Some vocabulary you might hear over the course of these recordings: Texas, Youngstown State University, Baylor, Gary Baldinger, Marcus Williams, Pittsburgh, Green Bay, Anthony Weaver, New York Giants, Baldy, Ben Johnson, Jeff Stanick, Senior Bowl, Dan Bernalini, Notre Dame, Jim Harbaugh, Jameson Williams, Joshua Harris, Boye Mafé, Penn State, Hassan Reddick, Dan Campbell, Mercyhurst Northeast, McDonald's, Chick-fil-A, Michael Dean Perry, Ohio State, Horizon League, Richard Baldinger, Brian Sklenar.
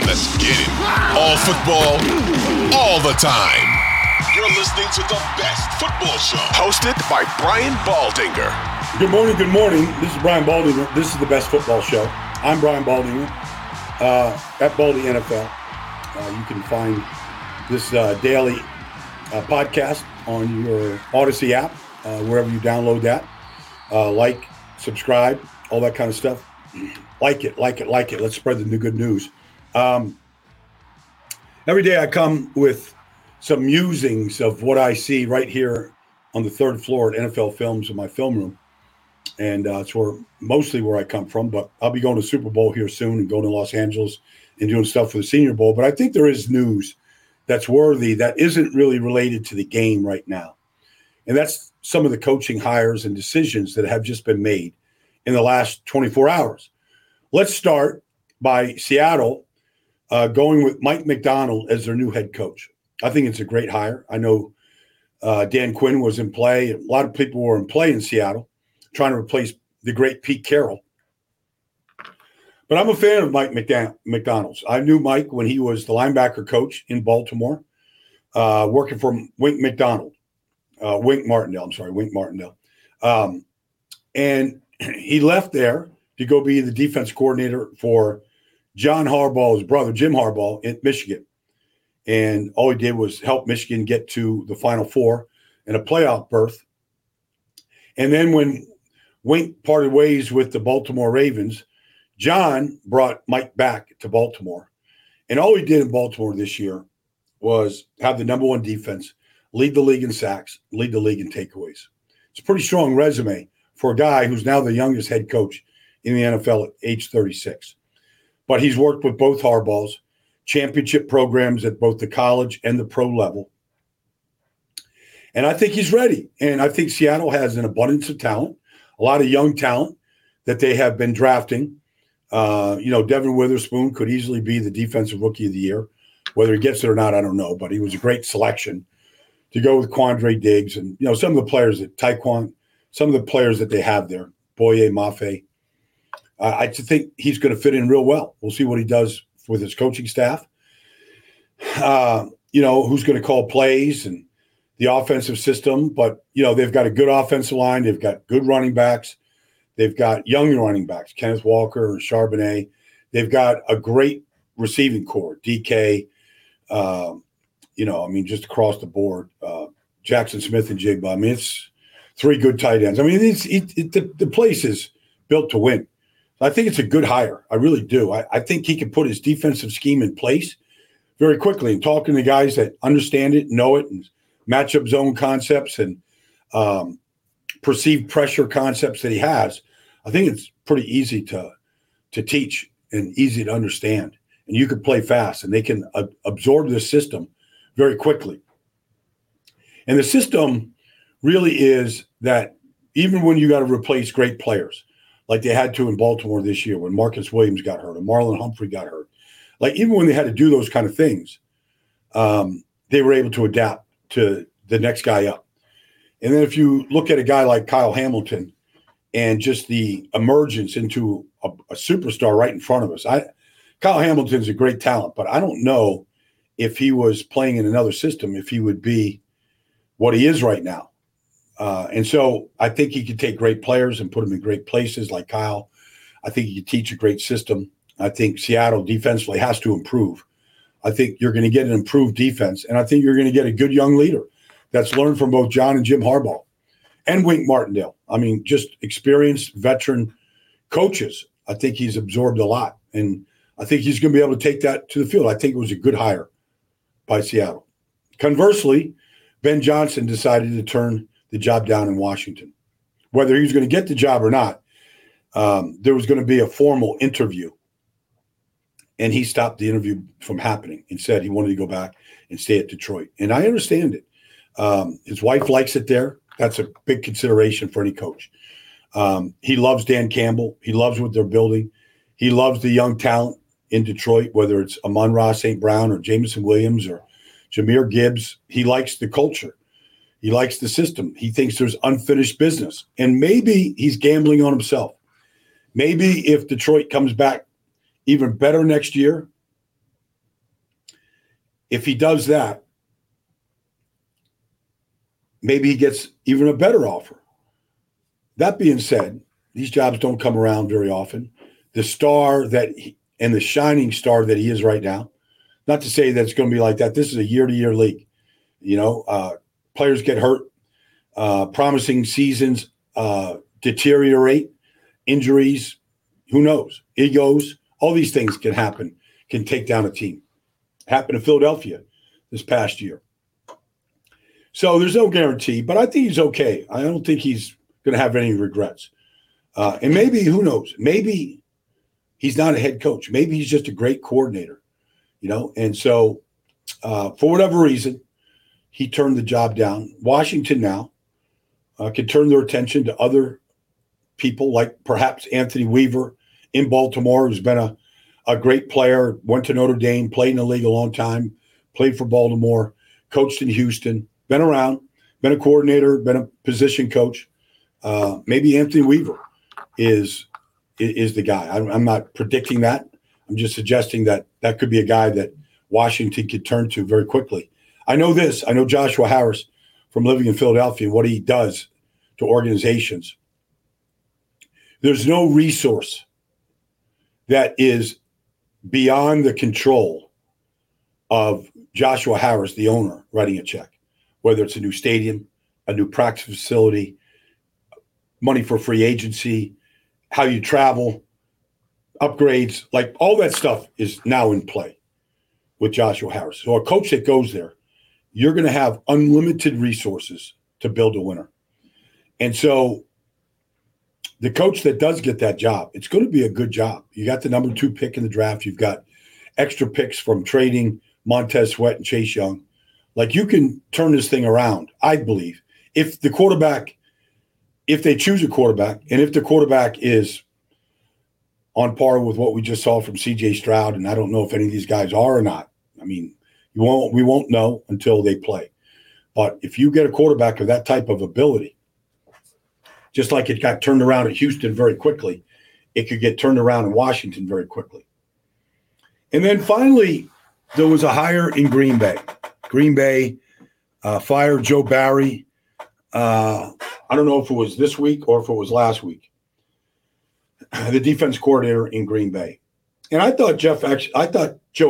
Let's get it. All football, all the time. You're listening to the best football show, hosted by Brian Baldinger. Good morning, good morning. This is Brian Baldinger. This is the best football show. I'm Brian Baldinger at Baldy NFL. You can find this daily podcast on your Odyssey app, wherever you download that. Like, subscribe, all that kind of stuff. Like it. Let's spread the good news. Every day I come with some musings of what I see right here on the third floor at NFL Films in my film room. And it's mostly where I come from, but I'll be going to Super Bowl here soon and going to Los Angeles and doing stuff for the Senior Bowl. But I think there is news that's worthy that isn't really related to the game right now. And that's some of the coaching hires and decisions that have just been made in the last 24 hours. Let's start by Seattle going with Mike Macdonald as their new head coach. I think it's a great hire. I know Dan Quinn was in play. A lot of people were in play in Seattle trying to replace the great Pete Carroll. But I'm a fan of Mike Macdonald's. I knew Mike when he was the linebacker coach in Baltimore, working for Wink Martindale. And he left there to go be the defense coordinator for John Harbaugh's brother, Jim Harbaugh, in Michigan. And all he did was help Michigan get to the Final Four and a playoff berth. And then when Wink parted ways with the Baltimore Ravens, John brought Mike back to Baltimore. And all he did in Baltimore this year was have the number one defense, lead the league in sacks, lead the league in takeaways. It's a pretty strong resume for a guy who's now the youngest head coach in the NFL at age 36. But he's worked with both Harbaughs, championship programs at both the college and the pro level. And I think he's ready. And I think Seattle has an abundance of talent, a lot of young talent that they have been drafting. Devin Witherspoon could easily be the defensive rookie of the year. Whether he gets it or not, I don't know. But he was a great selection to go with Quandre Diggs and, some of the players that some of the players that they have there, Boye Mafé. I think he's going to fit in real well. We'll see what he does with his coaching staff, who's going to call plays and the offensive system. But, they've got a good offensive line. They've got good running backs. They've got young running backs, Kenneth Walker and Charbonnet. They've got a great receiving core, DK, just across the board, Jaxon Smith-Njigba. It's three good tight ends. The place is built to win. I think it's a good hire. I really do. I think he can put his defensive scheme in place very quickly. And talking to guys that understand it, know it, and matchup zone concepts and perceived pressure concepts that he has, I think it's pretty easy to teach and easy to understand. And you can play fast, and they can absorb this system very quickly. And the system really is that even when you got to replace great players, like they had to in Baltimore this year when Marcus Williams got hurt and Marlon Humphrey got hurt, like even when they had to do those kind of things, they were able to adapt to the next guy up. And then if you look at a guy like Kyle Hamilton and just the emergence into a superstar right in front of us, Kyle Hamilton's a great talent, but I don't know if he was playing in another system, if he would be what he is right now. And so I think he could take great players and put them in great places like Kyle. I think he could teach a great system. I think Seattle defensively has to improve. I think you're going to get an improved defense, and I think you're going to get a good young leader that's learned from both John and Jim Harbaugh and Wink Martindale. I mean, just experienced veteran coaches. I think he's absorbed a lot, and I think he's going to be able to take that to the field. I think it was a good hire by Seattle. Conversely, Ben Johnson decided to turn the job down in Washington. Whether he was going to get the job or not, there was going to be a formal interview, and he stopped the interview from happening and said he wanted to go back and stay at Detroit. And I understand it. His wife likes it there. That's a big consideration for any coach. He loves Dan Campbell. He loves what they're building. He loves the young talent in Detroit, whether it's Amon-Ra St. Brown or Jameson Williams or Jahmyr Gibbs. He likes the culture. He likes the system. He thinks there's unfinished business. And maybe he's gambling on himself. Maybe if Detroit comes back even better next year, if he does that, maybe he gets even a better offer. That being said, these jobs don't come around very often. The star and the shining star that he is right now, not to say that it's going to be like that. This is a year-to-year league. Players get hurt. Promising seasons deteriorate. Injuries, who knows? Egos, all these things can happen, can take down a team. Happened to Philadelphia this past year. So there's no guarantee, but I think he's okay. I don't think he's going to have any regrets. And maybe, who knows, maybe he's not a head coach. Maybe he's just a great coordinator, And so for whatever reason, he turned the job down. Washington now can turn their attention to other people like perhaps Anthony Weaver in Baltimore, who's been a great player, went to Notre Dame, played in the league a long time, played for Baltimore, coached in Houston, been around, been a coordinator, been a position coach. Maybe Anthony Weaver is the guy. I'm not predicting that. I'm just suggesting that could be a guy that Washington could turn to very quickly. I know this. I know Joshua Harris from living in Philadelphia and what he does to organizations. There's no resource that is beyond the control of Joshua Harris, the owner, writing a check, whether it's a new stadium, a new practice facility, money for free agency, how you travel, upgrades, like all that stuff is now in play with Joshua Harris. So a coach that goes there, you're going to have unlimited resources to build a winner. And so the coach that does get that job, it's going to be a good job. You got the number 2 pick in the draft. You've got extra picks from trading Montez Sweat and Chase Young. Like, you can turn this thing around, I believe, if the quarterback – if they choose a quarterback, and if the quarterback is on par with what we just saw from C.J. Stroud, and I don't know if any of these guys are or not. I mean, we won't know until they play. But if you get a quarterback of that type of ability, just like it got turned around at Houston very quickly, it could get turned around in Washington very quickly. And then finally, there was a hire in Green Bay. Green Bay fired Joe Barry. I don't know if it was this week or if it was last week, the defense coordinator in Green Bay. And I thought Joe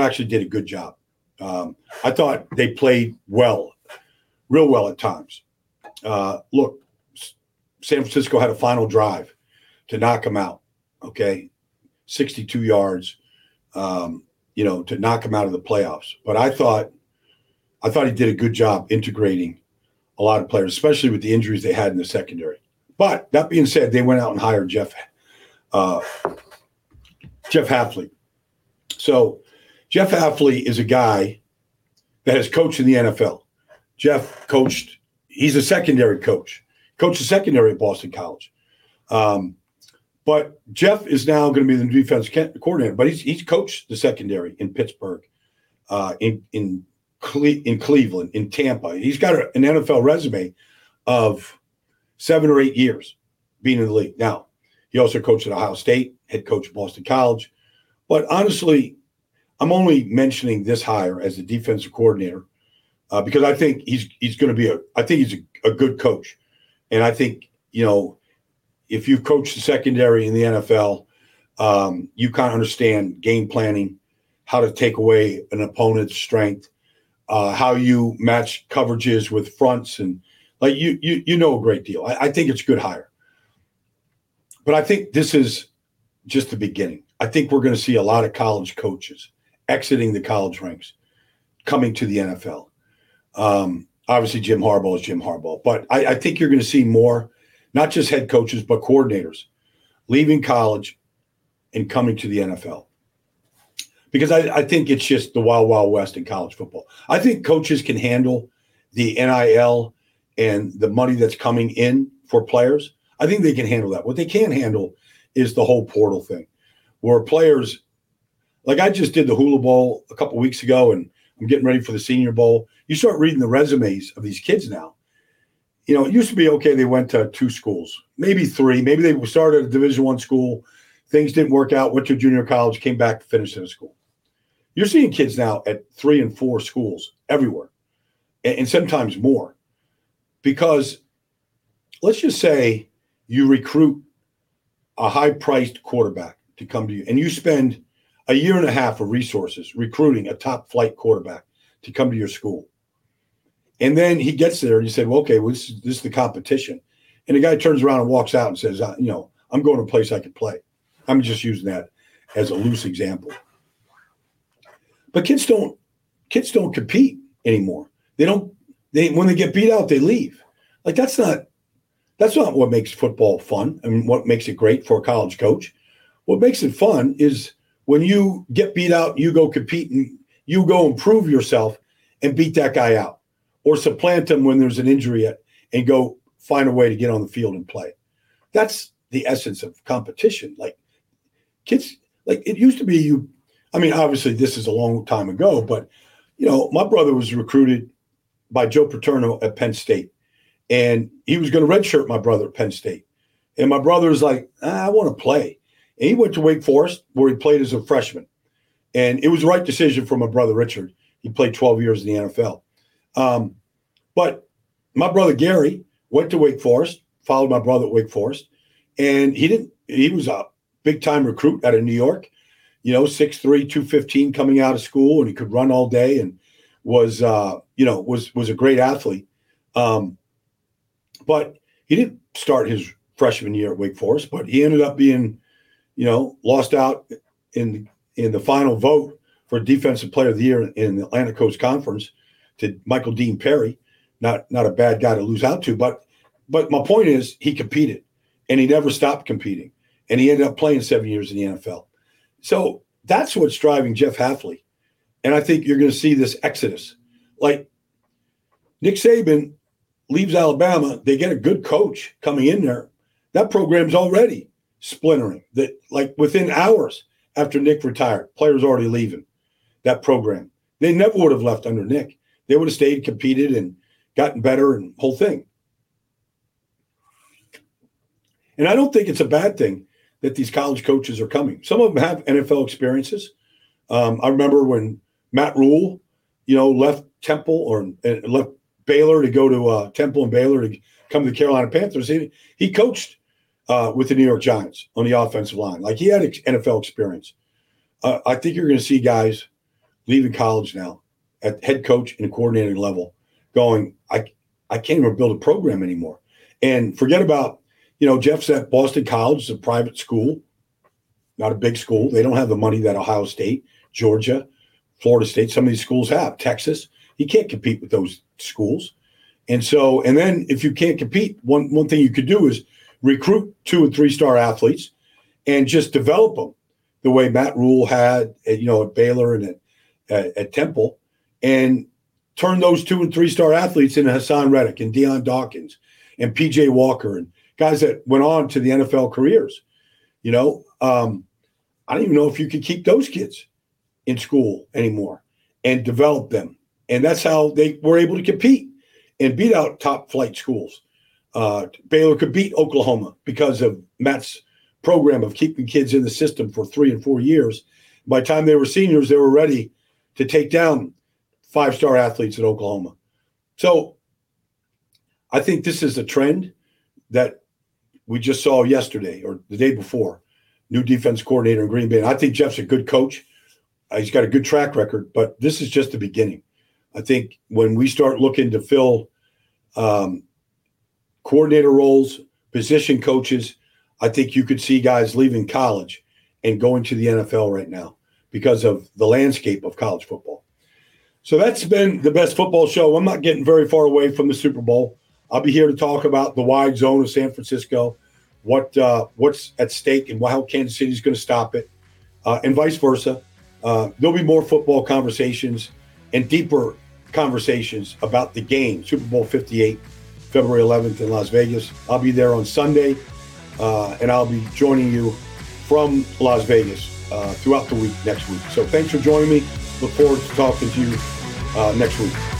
actually did a good job. I thought they played well, real well at times. Look, San Francisco had a final drive to knock him out, okay? 62 yards, to knock him out of the playoffs. But I thought he did a good job integrating a lot of players, especially with the injuries they had in the secondary. But that being said, they went out and hired Jeff Hafley. So Jeff Hafley is a guy that has coached in the NFL. Jeff coached – he's a secondary coach. Coached the secondary at Boston College. But Jeff is now going to be the defense coordinator. But he's coached the secondary in Pittsburgh, in Cleveland, in Tampa. He's got an NFL resume of 7 or 8 years being in the league. Now, he also coached at Ohio State, head coach at Boston College. But honestly, I'm only mentioning this hire as the defensive coordinator because I think he's going to be I think he's a good coach. And I think, if you've coached the secondary in the NFL, You kind of understand game planning, how to take away an opponent's strength, how you match coverages with fronts, and like you know a great deal. I think it's a good hire. But I think this is just the beginning. I think we're going to see a lot of college coaches exiting the college ranks, coming to the NFL. Obviously, Jim Harbaugh is Jim Harbaugh. But I think you're going to see more, not just head coaches, but coordinators leaving college and coming to the NFL. Because I think it's just the wild, wild west in college football. I think coaches can handle the NIL and the money that's coming in for players. I think they can handle that. What they can't handle is the whole portal thing, where players – like I just did the Hula Bowl a couple weeks ago, and I'm getting ready for the Senior Bowl. You start reading the resumes of these kids now. You know, it used to be, okay, they went to two schools, maybe three. Maybe they started at a Division I school. Things didn't work out, went to junior college, came back, finished in a school. You're seeing kids now at 3 and 4 schools everywhere, and sometimes more. Because let's just say you recruit a high-priced quarterback to come to you, and you spend a year and a half of resources recruiting a top-flight quarterback to come to your school. And then he gets there, and you say, well, okay, well, this is the competition. And the guy turns around and walks out and says, you know, I'm going to a place I can play. I'm just using that as a loose example. But kids don't compete anymore. When they get beat out, they leave. Like that's not what makes football fun. I mean, what makes it great for a college coach? What makes it fun is when you get beat out, you go compete and you go improve yourself and beat that guy out, or supplant him when there's an injury and go find a way to get on the field and play. That's the essence of competition. Like kids, like it used to be you. I mean, obviously this is a long time ago, but you know, my brother was recruited by Joe Paterno at Penn State, and he was going to redshirt my brother at Penn State. And my brother was like, I want to play. And he went to Wake Forest, where he played as a freshman. And it was the right decision for my brother, Richard. He played 12 years in the NFL. But my brother, Gary, went to Wake Forest, followed my brother at Wake Forest. And he was a big-time recruit out of New York, you know, 6'3", 215 coming out of school, and he could run all day and was a great athlete. But he didn't start his freshman year at Wake Forest, but he ended up being, you know, lost out in the final vote for Defensive Player of the Year in the Atlantic Coast Conference to Michael Dean Perry. Not a bad guy to lose out to, but my point is he competed, and he never stopped competing, and he ended up playing 7 years in the NFL. So that's what's driving Jeff Hafley, and I think you're going to see this exodus. Like Nick Saban leaves Alabama, they get a good coach coming in there. That program's already splintering. That like within hours after Nick retired, players already leaving that program. They never would have left under Nick. They would have stayed, competed, and gotten better and whole thing. And I don't think it's a bad thing that these college coaches are coming. Some of them have NFL experiences. I remember when Matt Rule, you know, left Temple or left Baylor to go to Temple and Baylor to come to the Carolina Panthers. He coached with the New York Giants on the offensive line. Like he had NFL experience. I think you're going to see guys leaving college now at head coach and coordinating level going, I can't even build a program anymore. And forget about, you know, Jeff's at Boston College. It's a private school, not a big school. They don't have the money that Ohio State, Georgia, Florida State, some of these schools have, Texas. You can't compete with those schools. And then if you can't compete, one thing you could do is recruit 2- and 3-star athletes and just develop them the way Matt Rule had, you know, at Baylor and at Temple, and turn those 2- and 3-star athletes into Hassan Reddick and Deion Dawkins and P.J. Walker and guys that went on to the NFL careers. You know, I don't even know if you could keep those kids in school anymore and develop them. And that's how they were able to compete and beat out top flight schools. Baylor could beat Oklahoma because of Matt's program of keeping kids in the system for 3 and 4 years. By the time they were seniors, they were ready to take down 5-star athletes at Oklahoma. So I think this is a trend that we just saw yesterday or the day before new defense coordinator in Green Bay. And I think Jeff's a good coach. He's got a good track record, but this is just the beginning. I think when we start looking to fill coordinator roles, position coaches, I think you could see guys leaving college and going to the NFL right now because of the landscape of college football. So that's been the best football show. I'm not getting very far away from the Super Bowl. I'll be here to talk about the wide zone of San Francisco, what's at stake and how Kansas City is going to stop it, and vice versa. There'll be more football conversations and deeper conversations about the game, Super Bowl 58, February 11th in Las Vegas. I'll be there on Sunday, and I'll be joining you from Las Vegas throughout the week next week. So thanks for joining me. Look forward to talking to you next week.